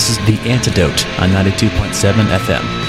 This is The Antidote on 92.7 FM.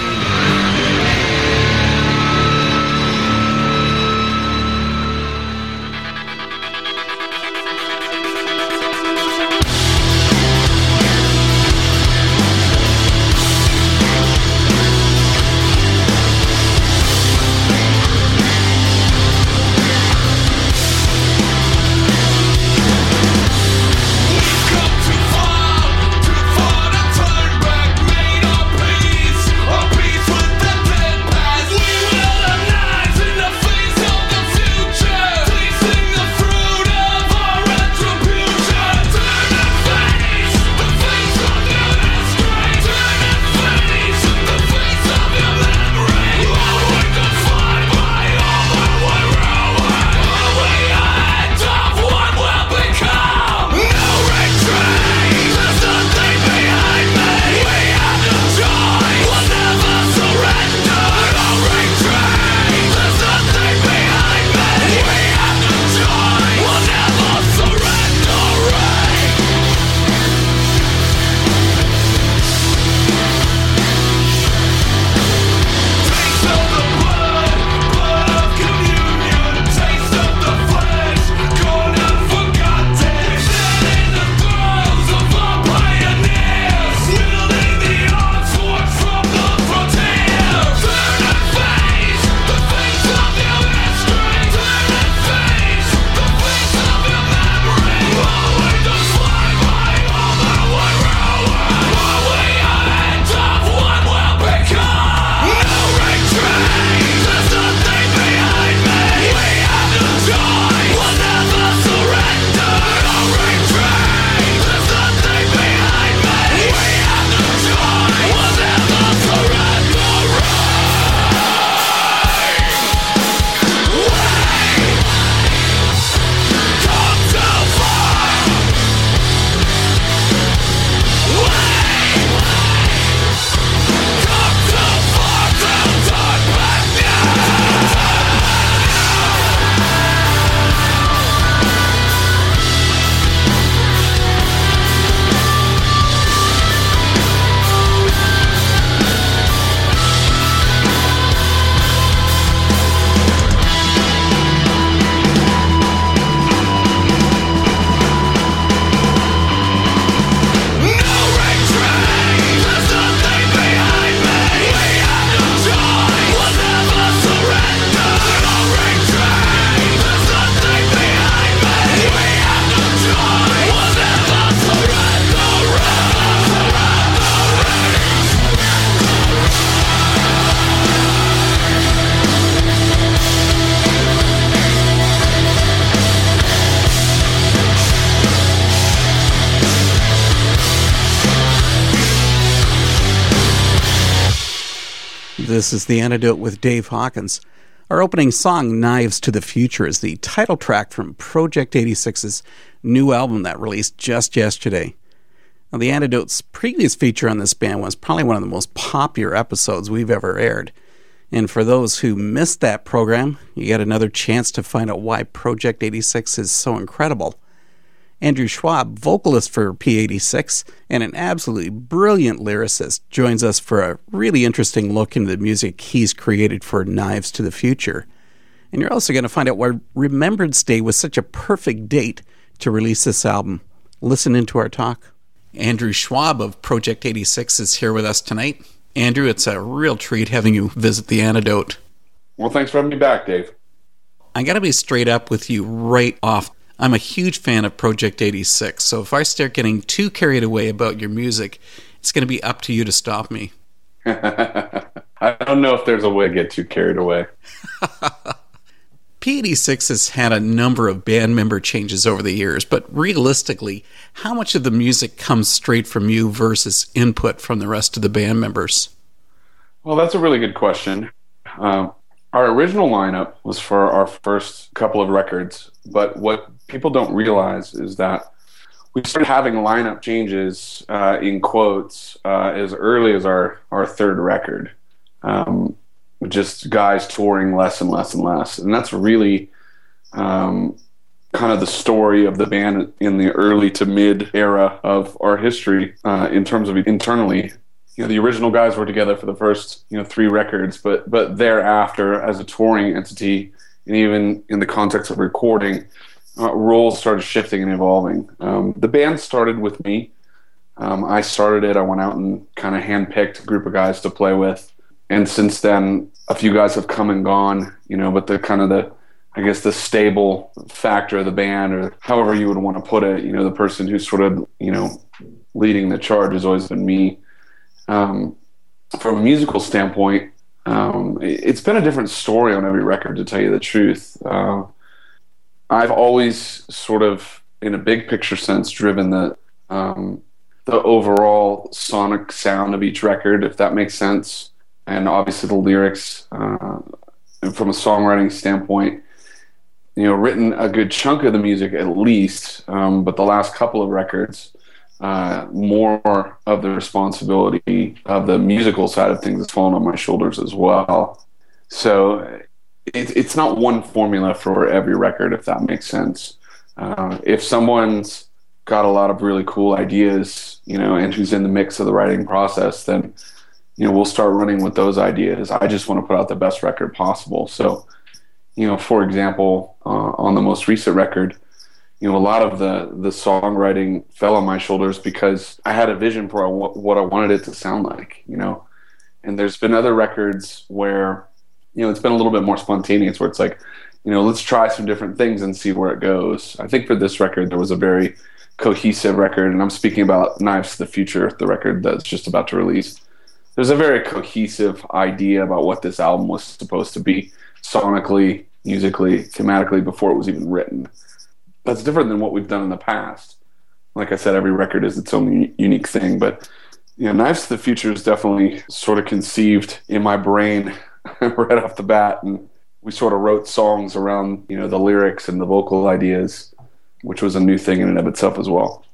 This is The Antidote with Dave Hawkins. Our opening song, Knives to the Future, is the title track from Project 86's new album that released just yesterday. Now, The Antidote's previous feature on this band was probably one of the most popular episodes we've ever aired. And for those who missed that program, you got another chance to find out why Project 86 is so incredible. Andrew Schwab, vocalist for P86 and an absolutely brilliant lyricist, joins us for a really interesting look into the music he's created for Knives to the Future. And you're also going to find out why Remembrance Day was such a perfect date to release this album. Listen into our talk. Andrew Schwab of Project 86 is here with us tonight. Andrew, it's a real treat having you visit The Antidote. Well, thanks for having me back, Dave. I got to be straight up with you right off. I'm a huge fan of Project 86, so if I start getting too carried away about your music, it's going to be up to you to stop me. I don't know if there's a way to get too carried away. P86 has had a number of band member changes over the years, but realistically, how much of the music comes straight from you versus input from the rest of the band members? Well, that's a really good question. Our original lineup was for our first couple of records, but what people don't realize is that we started having lineup changes, in quotes, as early as our third record. Just guys touring less and less and less. And that's really kind of the story of the band in the early to mid era of our history in terms of internally. You know, the original guys were together for the first, three records, but thereafter, as a touring entity, and even in the context of recording, roles started shifting and evolving. The band started with me. I started it. I went out and kind of handpicked a group of guys to play with, and since then, a few guys have come and gone. But the kind of the stable factor of the band, or however you would want to put it, the person who's sort of leading the charge has always been me. From a musical standpoint, it's been a different story on every record, to tell you the truth. I've always sort of, in a big picture sense, driven the overall sonic sound of each record, if that makes sense. And obviously the lyrics, from a songwriting standpoint, written a good chunk of the music at least, but the last couple of records, more of the responsibility of the musical side of things has fallen on my shoulders as well. So it's not one formula for every record, if that makes sense. If someone's got a lot of really cool ideas, and who's in the mix of the writing process, then we'll start running with those ideas. I just want to put out the best record possible. So, for example, on the most recent record, a lot of the songwriting fell on my shoulders because I had a vision for what I wanted it to sound like, And there's been other records where, it's been a little bit more spontaneous, where it's like, let's try some different things and see where it goes. I think for this record, there was a very cohesive record, and I'm speaking about Knives to the Future, the record that's just about to release. There's a very cohesive idea about what this album was supposed to be sonically, musically, thematically, before it was even written. That's different than what we've done in the past. Like I said, every record is its own unique thing, but Knives to the Future is definitely sort of conceived in my brain right off the bat, and we sort of wrote songs around the lyrics and the vocal ideas, which was a new thing in and of itself as well.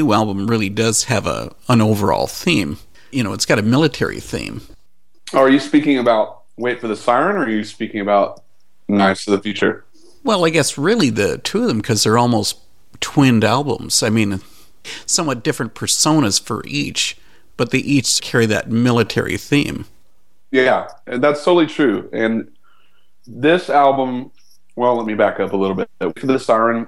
new album really does have an overall theme. You know, it's got a military theme. Are you speaking about Wait for the Siren, or are you speaking about Knives to the Future? Well, I guess really the two of them, because they're almost twinned albums. I mean, somewhat different personas for each, but they each carry that military theme. Yeah, that's totally true. And this album, well, let me back up a little bit. Wait for the Siren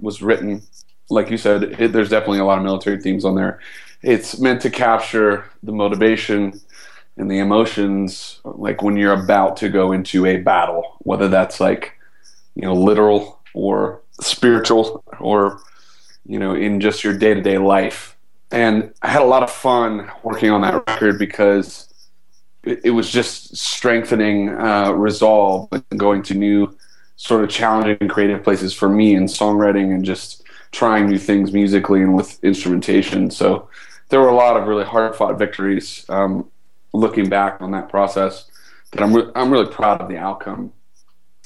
was written, like you said, there's definitely a lot of military themes on there. It's meant to capture the motivation and the emotions, like when you're about to go into a battle, whether that's like, you know, literal or spiritual or, you know, in just your day-to-day life. And I had a lot of fun working on that record because it was just strengthening resolve and going to new sort of challenging creative places for me in songwriting and just trying new things musically and with instrumentation. So there were a lot of really hard-fought victories looking back on that process, but I'm really proud of the outcome.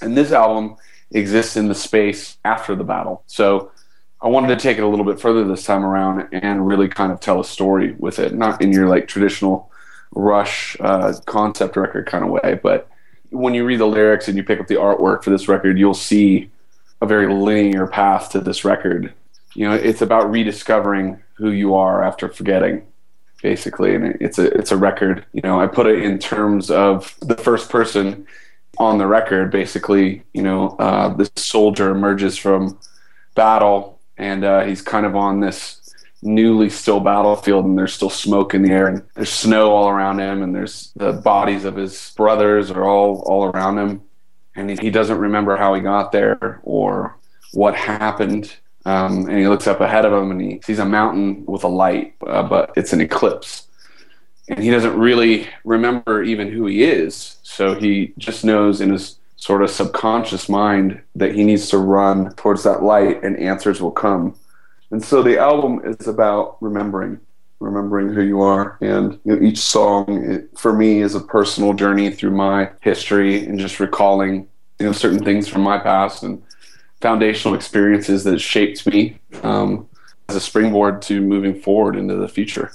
And this album exists in the space after the battle. So I wanted to take it a little bit further this time around and really kind of tell a story with it, not in your like traditional Rush concept record kind of way, but when you read the lyrics and you pick up the artwork for this record, you'll see a very linear path to this record. You know, it's about rediscovering who you are after forgetting, basically, and it's a record. You know, I put it in terms of the first person on the record, basically. You know, this soldier emerges from battle, and he's kind of on this newly still battlefield, and there's still smoke in the air, and there's snow all around him, and there's the bodies of his brothers are all around him, and he doesn't remember how he got there or what happened. And he looks up ahead of him and he sees a mountain with a light, but it's an eclipse. And he doesn't really remember even who he is. So he just knows in his sort of subconscious mind that he needs to run towards that light and answers will come. And so the album is about remembering who you are. And you know, each song, for me, is a personal journey through my history and just recalling, you know, certain things from my past and foundational experiences that shaped me as a springboard to moving forward into the future.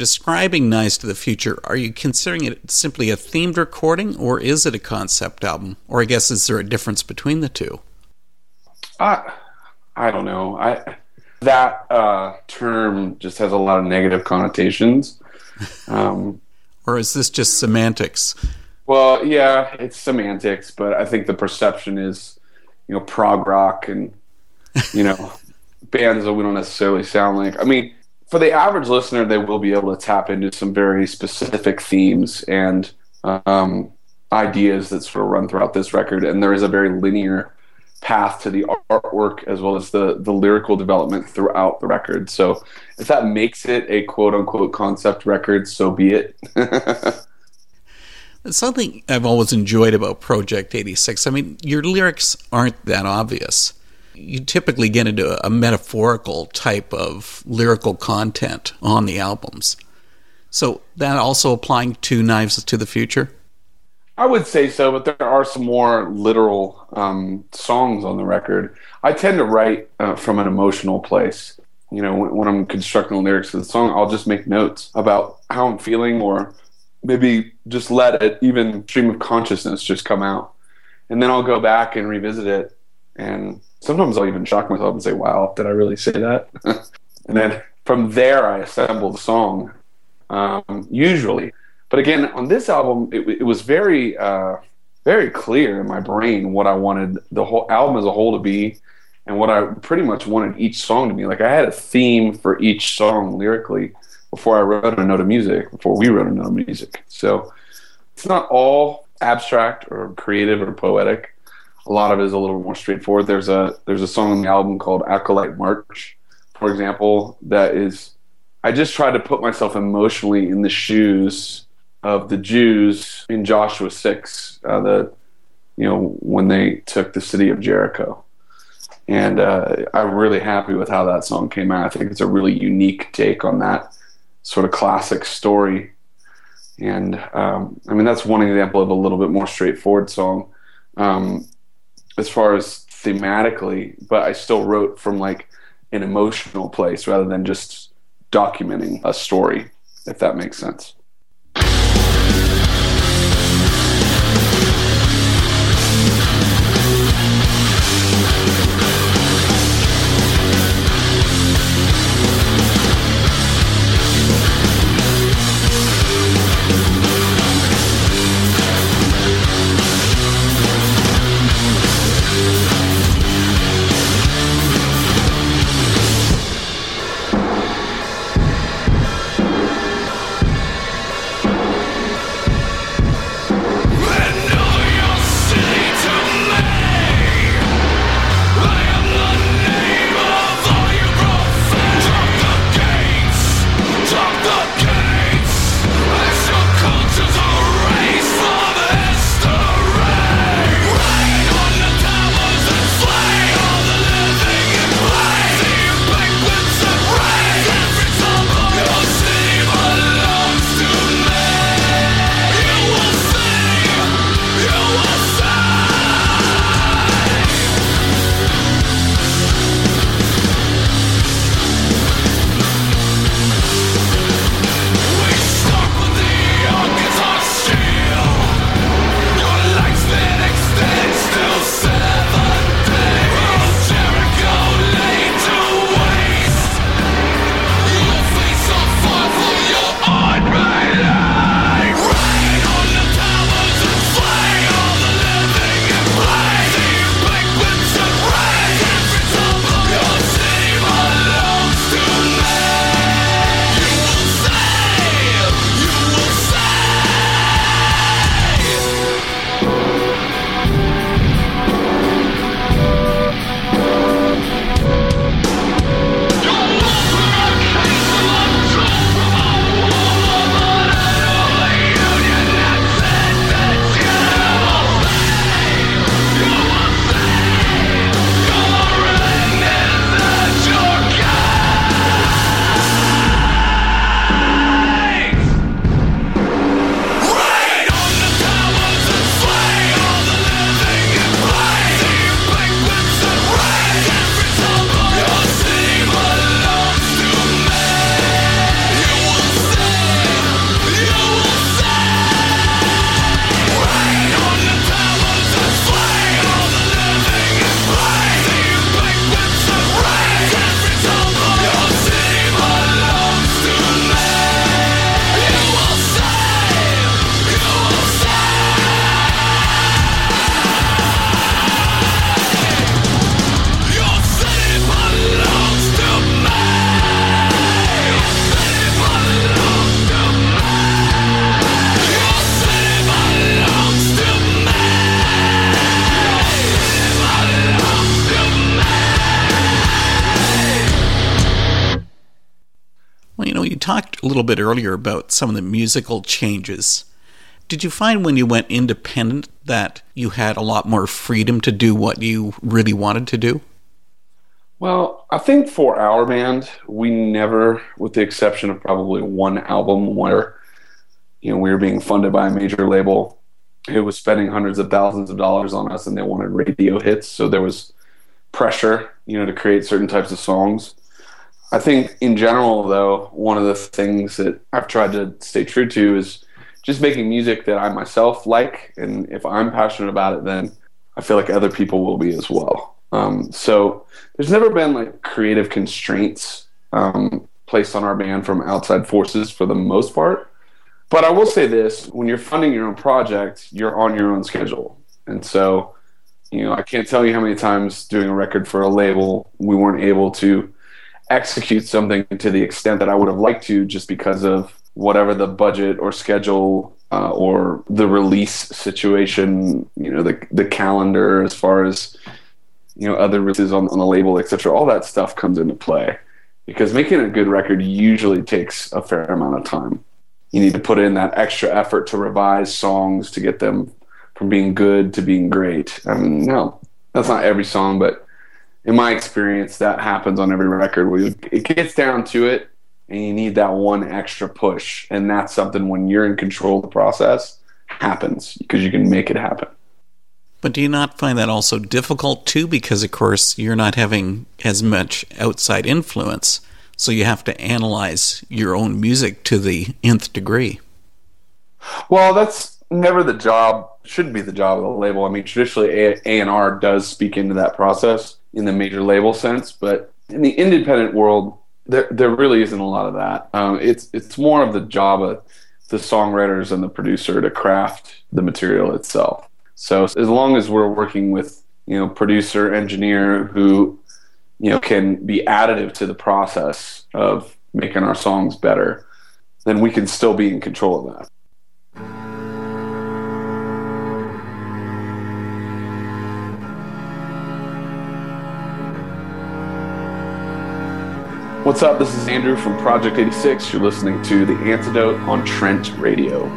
describing Knives to the Future, are you considering it simply a themed recording, or is it a concept album? Or I guess, is there a difference between the two? I don't know. That term just has a lot of negative connotations. Or is this just semantics? Well, yeah, it's semantics, but I think the perception is, prog rock and, bands that we don't necessarily sound like. I mean, for the average listener, they will be able to tap into some very specific themes and ideas that sort of run throughout this record. And there is a very linear path to the artwork as well as the lyrical development throughout the record. So if that makes it a quote-unquote concept record, so be it. Something I've always enjoyed about Project 86, I mean, your lyrics aren't that obvious. You typically get into a metaphorical type of lyrical content on the albums. So that also applying to Knives to the Future? I would say so, but there are some more literal songs on the record. I tend to write from an emotional place. When I'm constructing the lyrics to the song, I'll just make notes about how I'm feeling, or maybe just let it, even stream of consciousness, just come out. And then I'll go back and revisit it, and sometimes I'll even shock myself and say, wow, did I really say that? And then from there, I assemble the song, usually. But again, on this album, it was very, very clear in my brain what I wanted the whole album as a whole to be, and what I pretty much wanted each song to be. Like, I had a theme for each song lyrically before we wrote A Note of Music. So it's not all abstract or creative or poetic. A lot of it is a little more straightforward. There's a song on the album called Acolyte March, for example, that is, I just tried to put myself emotionally in the shoes of the Jews in Joshua 6, when they took the city of Jericho. And I'm really happy with how that song came out. I think it's a really unique take on that sort of classic story. And that's one example of a little bit more straightforward song as far as thematically, but I still wrote from like an emotional place rather than just documenting a story, if that makes sense. talked a little bit earlier about some of the musical changes. Did you find when you went independent that you had a lot more freedom to do what you really wanted to do? Well, I think for our band, we never, with the exception of probably one album where, you know, we were being funded by a major label who was spending hundreds of thousands of dollars on us, and they wanted radio hits, so there was pressure, you know, to create certain types of songs. I think in general, though, one of the things that I've tried to stay true to is just making music that I myself like, and if I'm passionate about it, then I feel like other people will be as well. So there's never been like creative constraints placed on our band from outside forces for the most part. But I will say this, when you're funding your own project, you're on your own schedule. And so, you know, I can't tell you how many times doing a record for a label, we weren't able to execute something to the extent that I would have liked to just because of whatever the budget or schedule or the release situation, you know, the calendar as far as, you know, other releases on the label, etc. All that stuff comes into play because making a good record usually takes a fair amount of time. You need to put in that extra effort to revise songs to get them from being good to being great. I mean, no, that's not every song, but in my experience, that happens on every record. It gets down to it, and you need that one extra push. And that's something when you're in control of the process happens because you can make it happen. But do you not find that also difficult, too? Because, of course, you're not having as much outside influence. So you have to analyze your own music to the nth degree. Well, that's never the job, shouldn't be the job of the label. I mean, traditionally A&R does speak into that process in the major label sense, but in the independent world, there really isn't a lot of that. It's more of the job of the songwriters and the producer to craft the material itself. So as long as we're working with, you know, producer, engineer who, you know, can be additive to the process of making our songs better, then we can still be in control of that. What's up? This is Andrew from Project 86. You're listening to The Antidote on Trent Radio.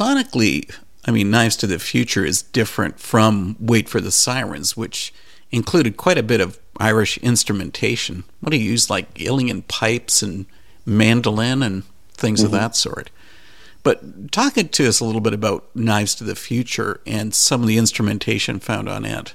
sonically, I mean, Knives to the Future is different from Wait for the Sirens, which included quite a bit of Irish instrumentation. What do you use, like Gillian pipes and mandolin and things of that sort? But talking to us a little bit about Knives to the Future and some of the instrumentation found on it.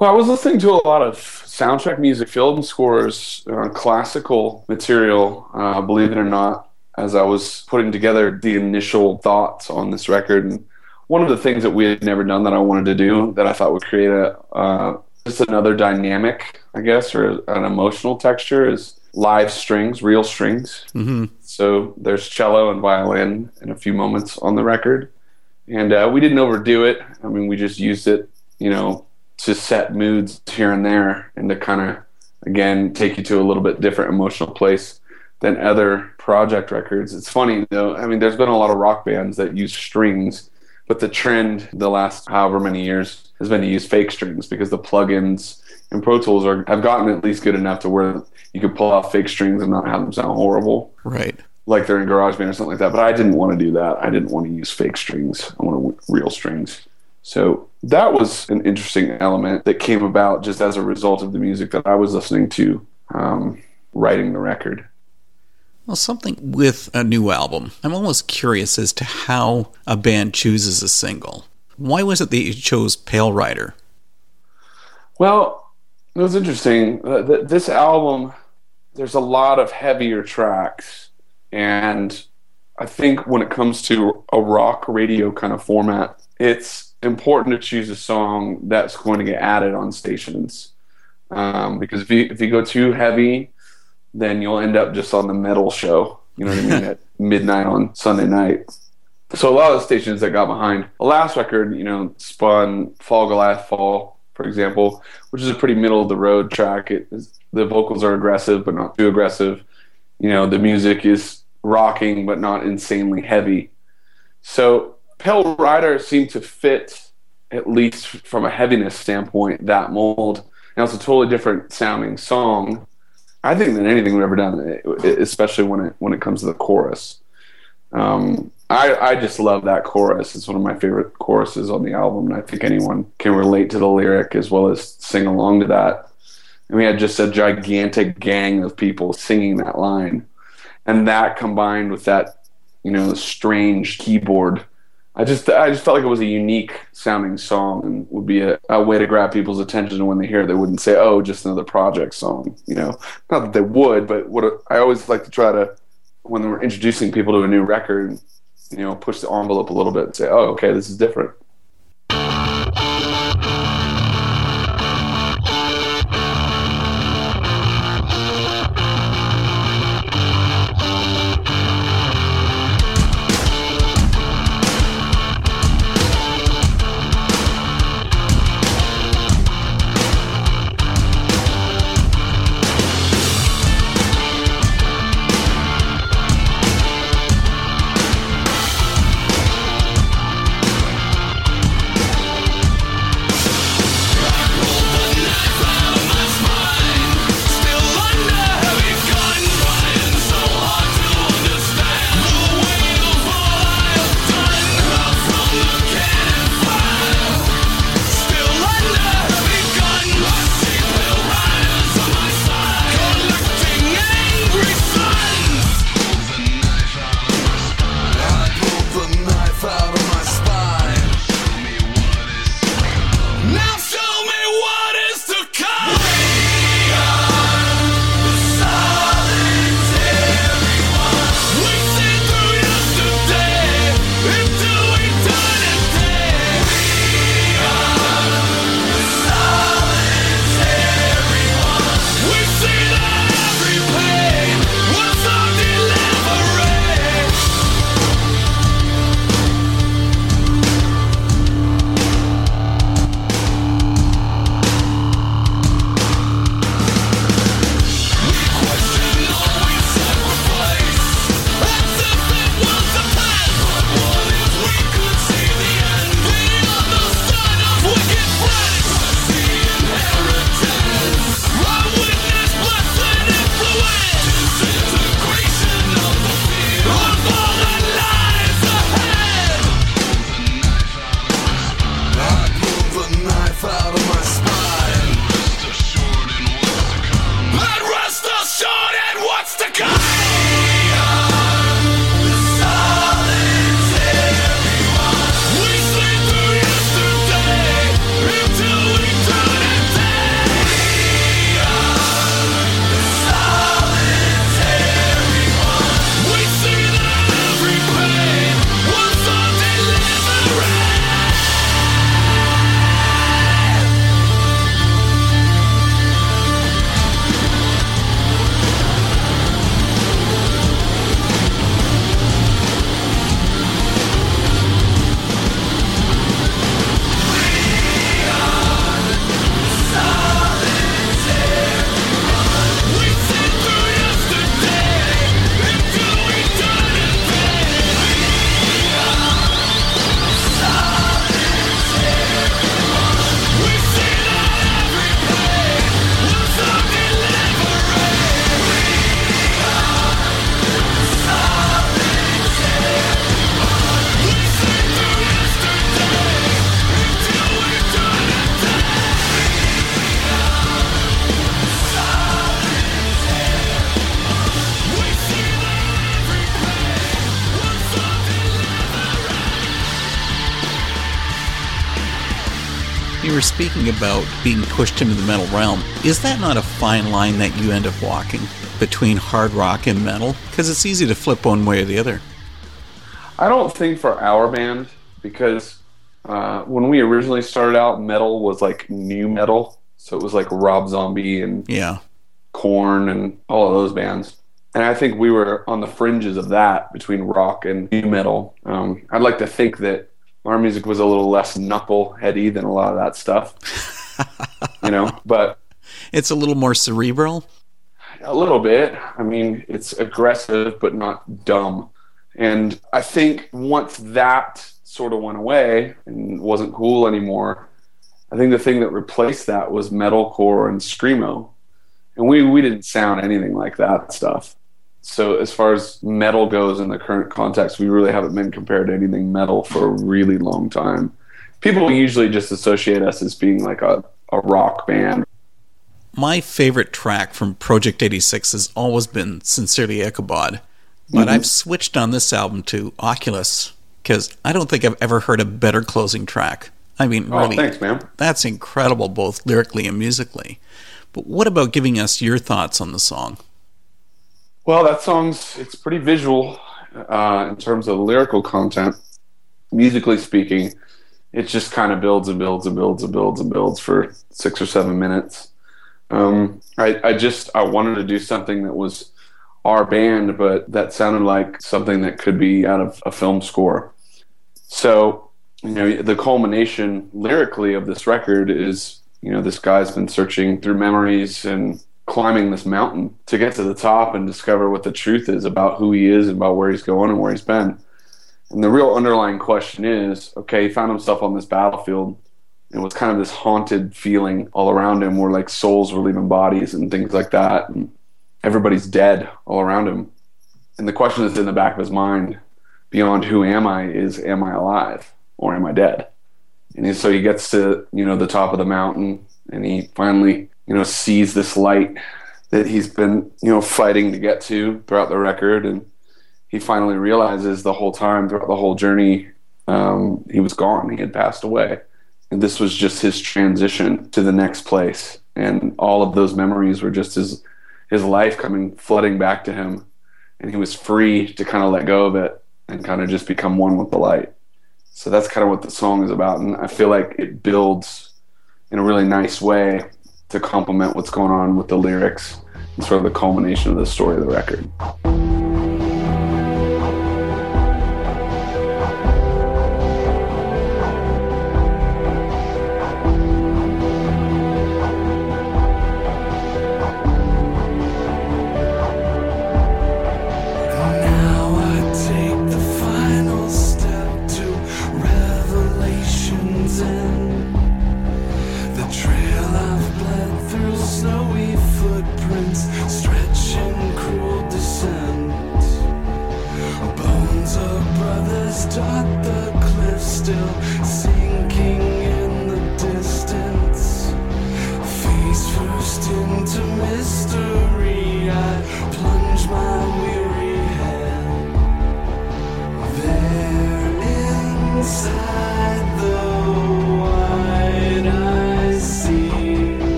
Well, I was listening to a lot of soundtrack music, film scores, classical material, believe it or not, as I was putting together the initial thoughts on this record. And one of the things that we had never done that I wanted to do that I thought would create a just another dynamic, I guess, or an emotional texture is live strings, real strings. So there's cello and violin in a few moments on the record. And we didn't overdo it. I mean, we just used it, you know, to set moods here and there and to kind of, again, take you to a little bit different emotional place than other Project records. It's funny, though. I mean, there's been a lot of rock bands that use strings, but the trend the last however many years has been to use fake strings because the plugins and Pro Tools have gotten at least good enough to where you could pull off fake strings and not have them sound horrible. Right. Like they're in GarageBand or something like that. But I didn't want to do that. I didn't want to use fake strings. I wanted real strings. So that was an interesting element that came about just as a result of the music that I was listening to writing the record. Well, something with a new album. I'm almost curious as to how a band chooses a single. Why was it that you chose Pale Rider? Well, it was interesting. This album, there's a lot of heavier tracks. And I think when it comes to a rock radio kind of format, it's important to choose a song that's going to get added on stations. Because if you go too heavy, then you'll end up just on the metal show, you know what I mean, at midnight on Sunday night. So a lot of the stations that got behind the last record, you know, spun Fall Goliath Fall, for example, which is a pretty middle-of-the-road track. The vocals are aggressive but not too aggressive. You know, the music is rocking but not insanely heavy. So Pale Rider seemed to fit, at least from a heaviness standpoint, that mold. Now, it's a totally different-sounding song, I think, than anything we've ever done, especially when it comes to the chorus. I just love that chorus. It's one of my favorite choruses on the album, and I think anyone can relate to the lyric as well as sing along to that. And we had just a gigantic gang of people singing that line. And that combined with that, you know, strange keyboard, I just felt like it was a unique sounding song and would be a way to grab people's attention. And when they hear it, they wouldn't say, "Oh, just another Project song." You know, not that they would, but I always like to try to, when we're introducing people to a new record, you know, push the envelope a little bit and say, "Oh, okay, this is different." were speaking about being pushed into the metal realm, is that not a fine line that you end up walking between hard rock and metal? Because it's easy to flip one way or the other. I don't think for our band, because when we originally started out, metal was like new metal. So it was like Rob Zombie and Korn and all of those bands. And I think we were on the fringes of that between rock and new metal. I'd like to think that our music was a little less knuckle-heady than a lot of that stuff. You know, but... It's a little more cerebral? A little bit. I mean, it's aggressive but not dumb. And I think once that sort of went away and wasn't cool anymore, I think the thing that replaced that was metalcore and screamo. And we didn't sound anything like that stuff. So as far as metal goes in the current context, we really haven't been compared to anything metal for a really long time. People usually just associate us as being like a rock band. My favorite track from Project 86 has always been Sincerely Ichabod, but I've switched on this album to Oculus because I don't think I've ever heard a better closing track. I mean, really, thanks, man. That's incredible both lyrically and musically. But what about giving us your thoughts on the song? Well, that song's, it's pretty visual in terms of lyrical content. Musically speaking, it just kind of builds and builds and builds and builds and builds for 6 or 7 minutes. I wanted to do something that was our band, but that sounded like something that could be out of a film score. So, you know, the culmination lyrically of this record is, you know, this guy's been searching through memories and climbing this mountain to get to the top and discover what the truth is about who he is and about where he's going and where he's been. And the real underlying question is, okay, he found himself on this battlefield and it was kind of this haunted feeling all around him where like souls were leaving bodies and things like that. And everybody's dead all around him. And the question that's in the back of his mind beyond who am I is, am I alive or am I dead? And so he gets to, you know, the top of the mountain and he finally, you know, sees this light that he's been, you know, fighting to get to throughout the record. And he finally realizes the whole time, throughout the whole journey, he was gone. He had passed away. And this was just his transition to the next place. And all of those memories were just his life coming, flooding back to him. And he was free to kind of let go of it and kind of just become one with the light. So that's kind of what the song is about. And I feel like it builds in a really nice way to complement what's going on with the lyrics and sort of the culmination of the story of the record.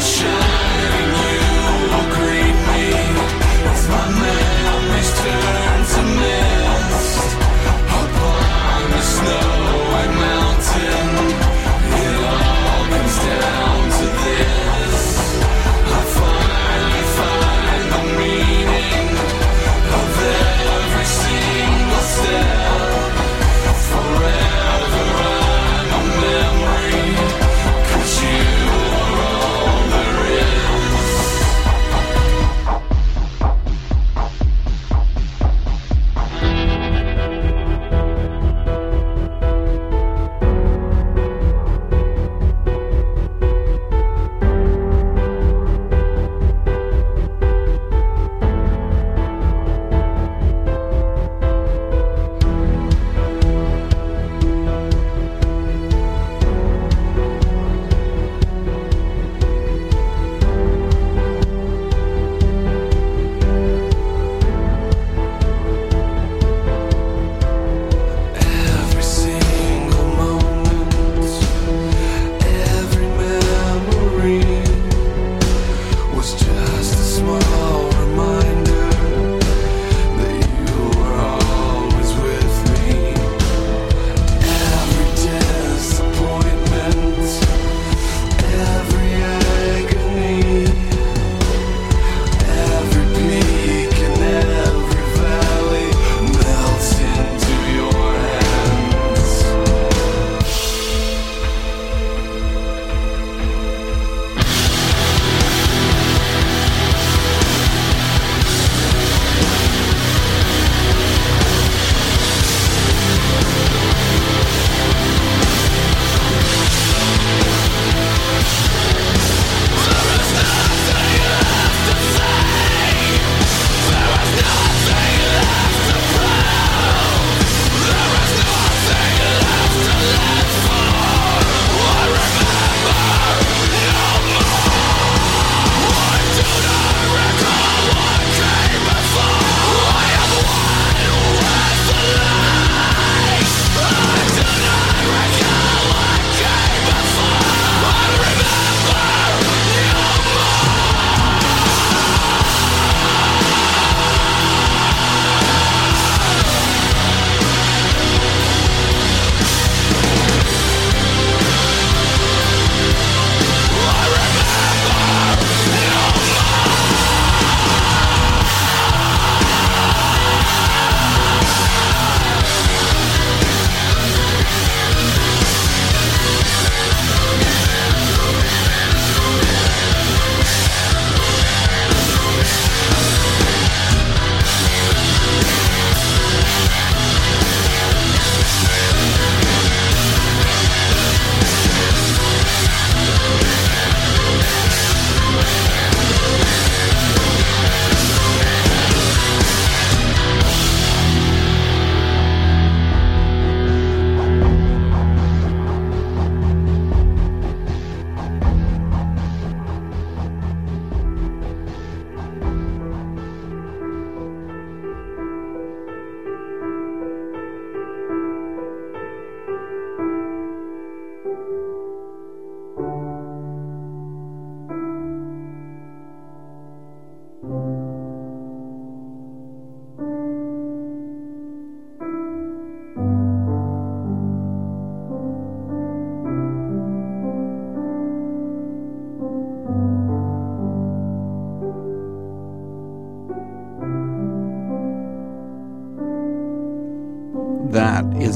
Shine.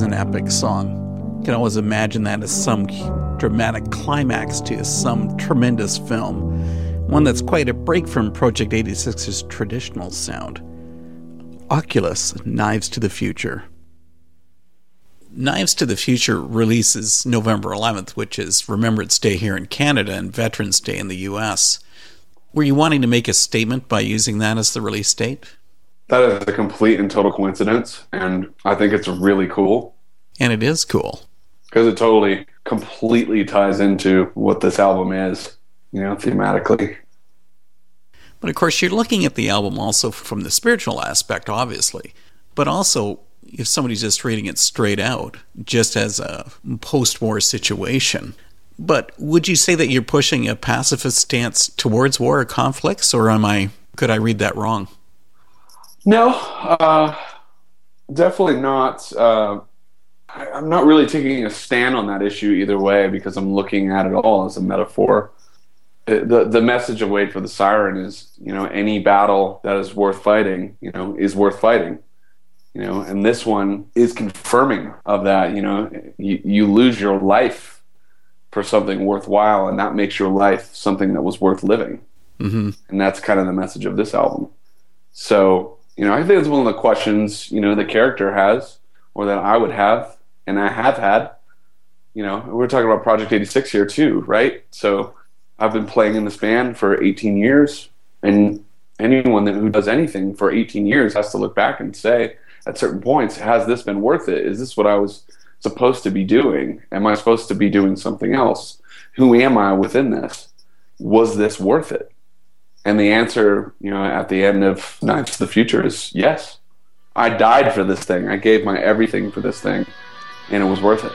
an epic song. You can always imagine that as some dramatic climax to some tremendous film, one that's quite a break from Project 86's traditional sound. Oculus, Knives to the Future. Knives to the Future releases November 11th, which is Remembrance Day here in Canada and Veterans Day in the U.S. Were you wanting to make a statement by using that as the release date? That is a complete and total coincidence, and I think it's really cool. And it is cool. Because it totally, completely ties into what this album is, you know, thematically. But of course, you're looking at the album also from the spiritual aspect, obviously, but also if somebody's just reading it straight out, just as a post-war situation. But would you say that you're pushing a pacifist stance towards war or conflicts, or could I read that wrong? No, definitely not. I'm not really taking a stand on that issue either way, because I'm looking at it all as a metaphor. The message of Wait for the Siren is, you know, any battle that is worth fighting, you know, is worth fighting. You know, and this one is confirming of that. You know, you lose your life for something worthwhile, and that makes your life something that was worth living. Mm-hmm. And that's kind of the message of this album. So, you know, I think it's one of the questions, you know, the character has, or that I would have, and I have had. You know, we're talking about Project 86 here too, right? So I've been playing in this band for 18 years, and anyone who does anything for 18 years has to look back and say, at certain points, has this been worth it? Is this what I was supposed to be doing? Am I supposed to be doing something else? Who am I within this? Was this worth it? And the answer, you know, at the end of Knives to the Future is yes. I died for this thing. I gave my everything for this thing, and it was worth it.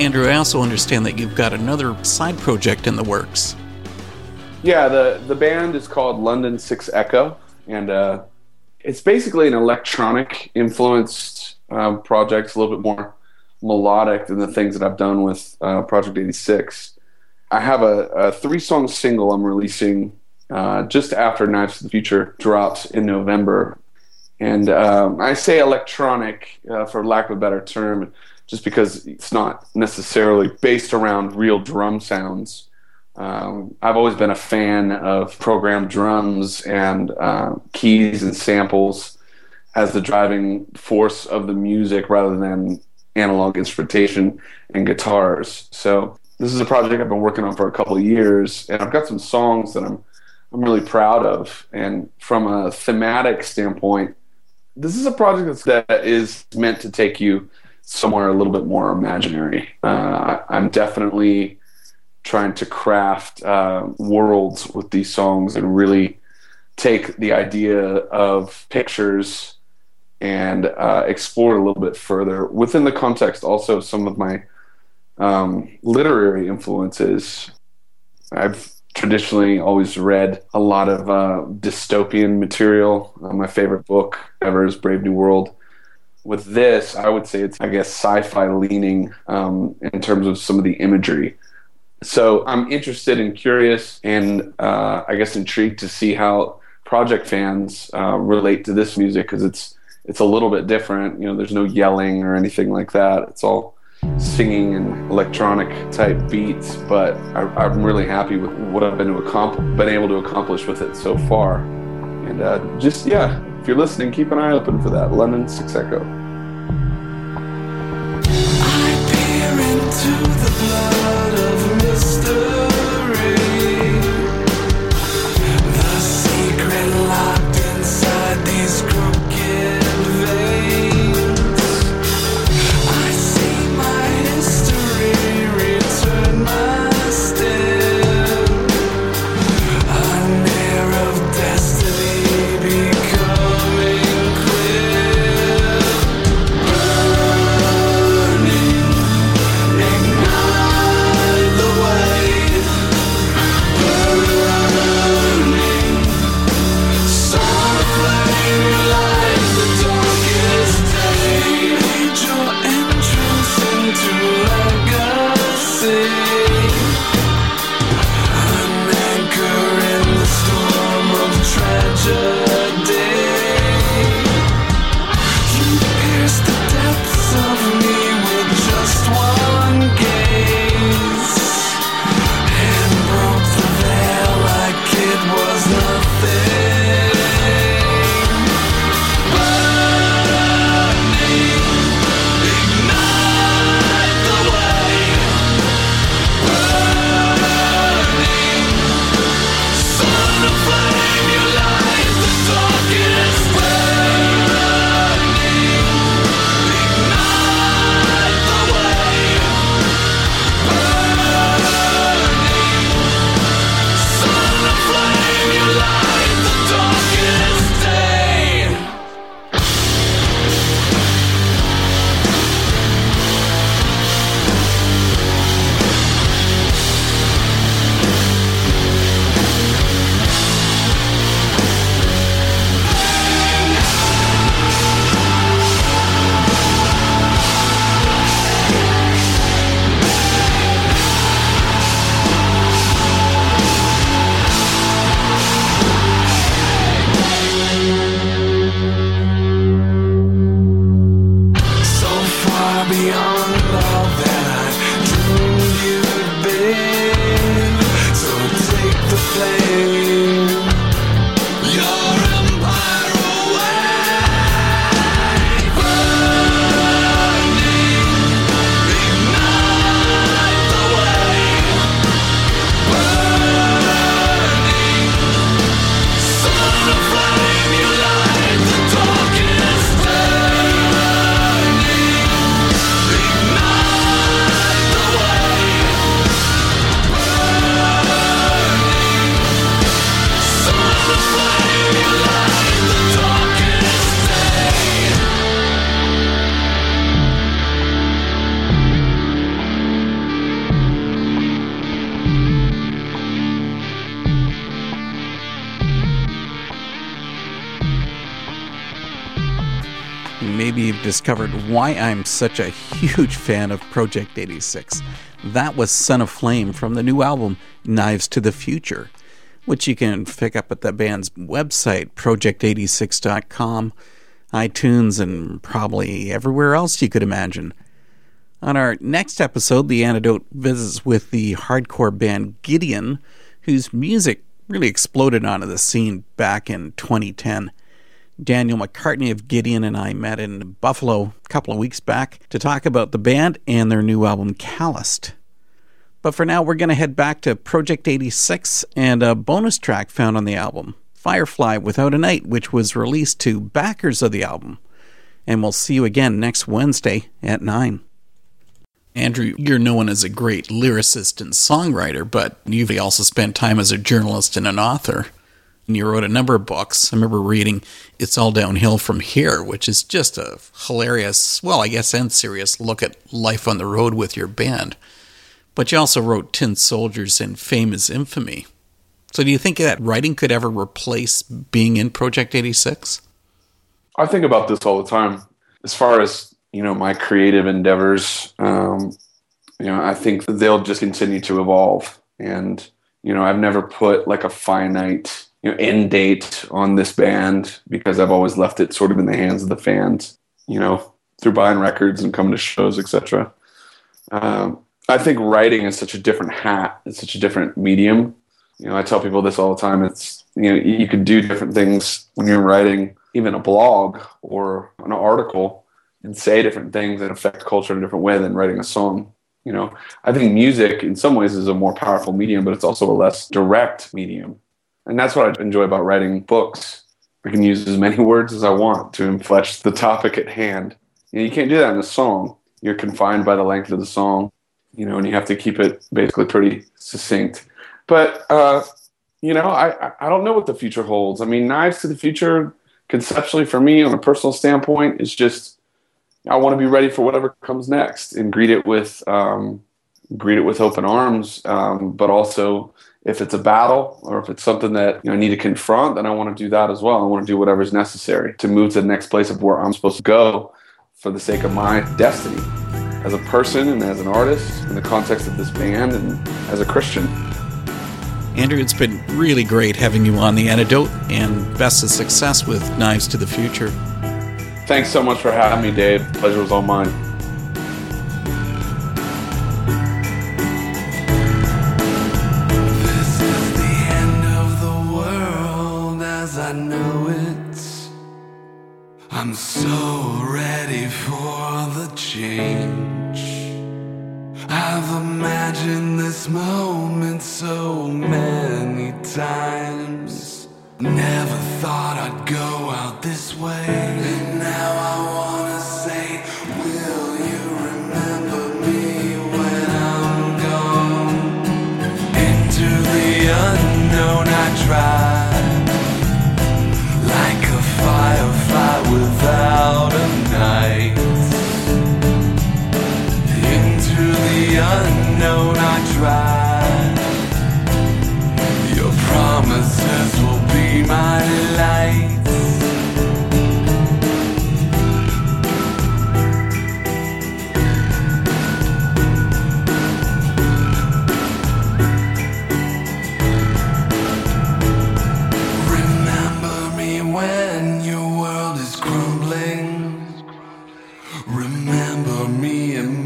Andrew, I also understand that you've got another side project in the works. Yeah, the band is called London Six Echo, and it's basically an electronic-influenced project. It's a little bit more melodic than the things that I've done with Project 86. I have a 3-song single I'm releasing just after Knives to the Future drops in November. And I say electronic for lack of a better term, just because it's not necessarily based around real drum sounds. I've always been a fan of programmed drums and keys and samples as the driving force of the music rather than analog instrumentation and guitars. So this is a project I've been working on for a couple of years, and I've got some songs that I'm really proud of. And from a thematic standpoint, this is a project that is meant to take you somewhere a little bit more imaginary. I'm definitely trying to craft worlds with these songs and really take the idea of pictures and explore a little bit further within the context also of some of my literary influences. I've traditionally always read a lot of dystopian material. My favorite book ever is Brave New World. With this, I would say it's, I guess, sci-fi leaning in terms of some of the imagery. So I'm interested and curious and I guess intrigued to see how Project fans relate to this music, because it's a little bit different. You know, there's no yelling or anything like that. It's all singing and electronic type beats, but I'm really happy with what I've been able to accomplish with it so far. And if you're listening, keep an eye open for that London Six Echo. I peer into the blood of mystery, the secret locked inside these crooked veins. I see my history return my step, a mirror of destiny becoming clear. you've discovered why I'm such a huge fan of Project 86. That was Son of Flame from the new album, Knives to the Future, which you can pick up at the band's website, project86.com, iTunes, and probably everywhere else you could imagine. On our next episode, The Antidote visits with the hardcore band Gideon, whose music really exploded onto the scene back in 2010. Daniel McCartney of Gideon and I met in Buffalo a couple of weeks back to talk about the band and their new album, Callist. But for now, we're going to head back to Project 86 and a bonus track found on the album, Firefly Without a Night, which was released to backers of the album. And we'll see you again next Wednesday at 9. Andrew, you're known as a great lyricist and songwriter, but you've also spent time as a journalist and an author. And you wrote a number of books. I remember reading It's All Downhill from Here, which is just a hilarious, well, I guess, and serious look at life on the road with your band. But you also wrote Tin Soldiers and Fame is Infamy. So do you think that writing could ever replace being in Project 86? I think about this all the time. As far as, you know, my creative endeavors, you know, I think they'll just continue to evolve. And, you know, I've never put like a finite, you know, end date on this band because I've always left it sort of in the hands of the fans, you know, through buying records and coming to shows, etc. I think writing is such a different hat. It's such a different medium. You know, I tell people this all the time. It's, you know, you can do different things when you're writing even a blog or an article and say different things that affect culture in a different way than writing a song. You know, I think music in some ways is a more powerful medium, but it's also a less direct medium. And that's what I enjoy about writing books. I can use as many words as I want to inflesh the topic at hand. You know, you can't do that in a song. You're confined by the length of the song, you know, and you have to keep it basically pretty succinct. But, you know, I don't know what the future holds. I mean, Knives to the Future, conceptually for me, on a personal standpoint, is just I want to be ready for whatever comes next and greet it with open arms, but also if it's a battle or if it's something that, you know, I need to confront, then I want to do that as well. I want to do whatever's necessary to move to the next place of where I'm supposed to go for the sake of my destiny as a person and as an artist in the context of this band and as a Christian. Andrew, it's been really great having you on The Antidote, and best of success with Knives to the Future. Thanks so much for having me, Dave. The pleasure was all mine. I know it. I'm so ready for the change. I've imagined this moment so many times. Never thought I'd go out this way. And now I wanna say, will you remember me when I'm gone? Into the unknown I try. Firefly without a night. Into the unknown I try. Your promises will be my lights.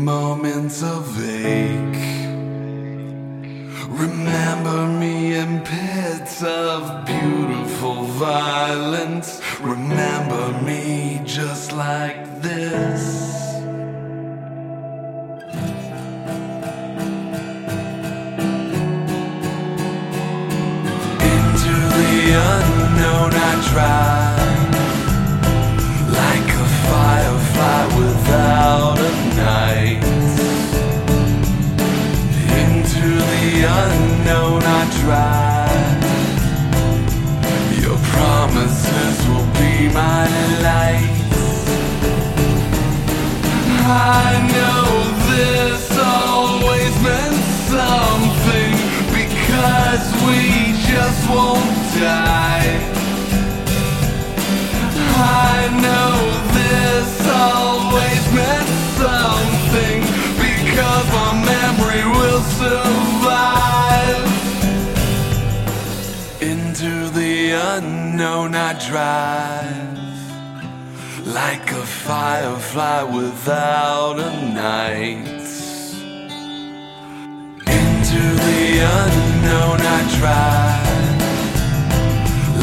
Moments of ache. Remember me in pits of beautiful violence. Remember me just like this. Into the unknown I try. Like a firefly without a night. Into the unknown I try. Your promises will be my lights. I know this always meant something, because we just won't die. I know this always always meant something, because our memory will survive. Into the unknown I drive, like a firefly without a night. Into the unknown I drive,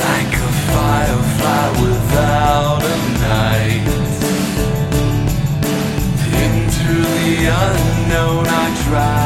like a firefly without a night. Into the unknown I drive.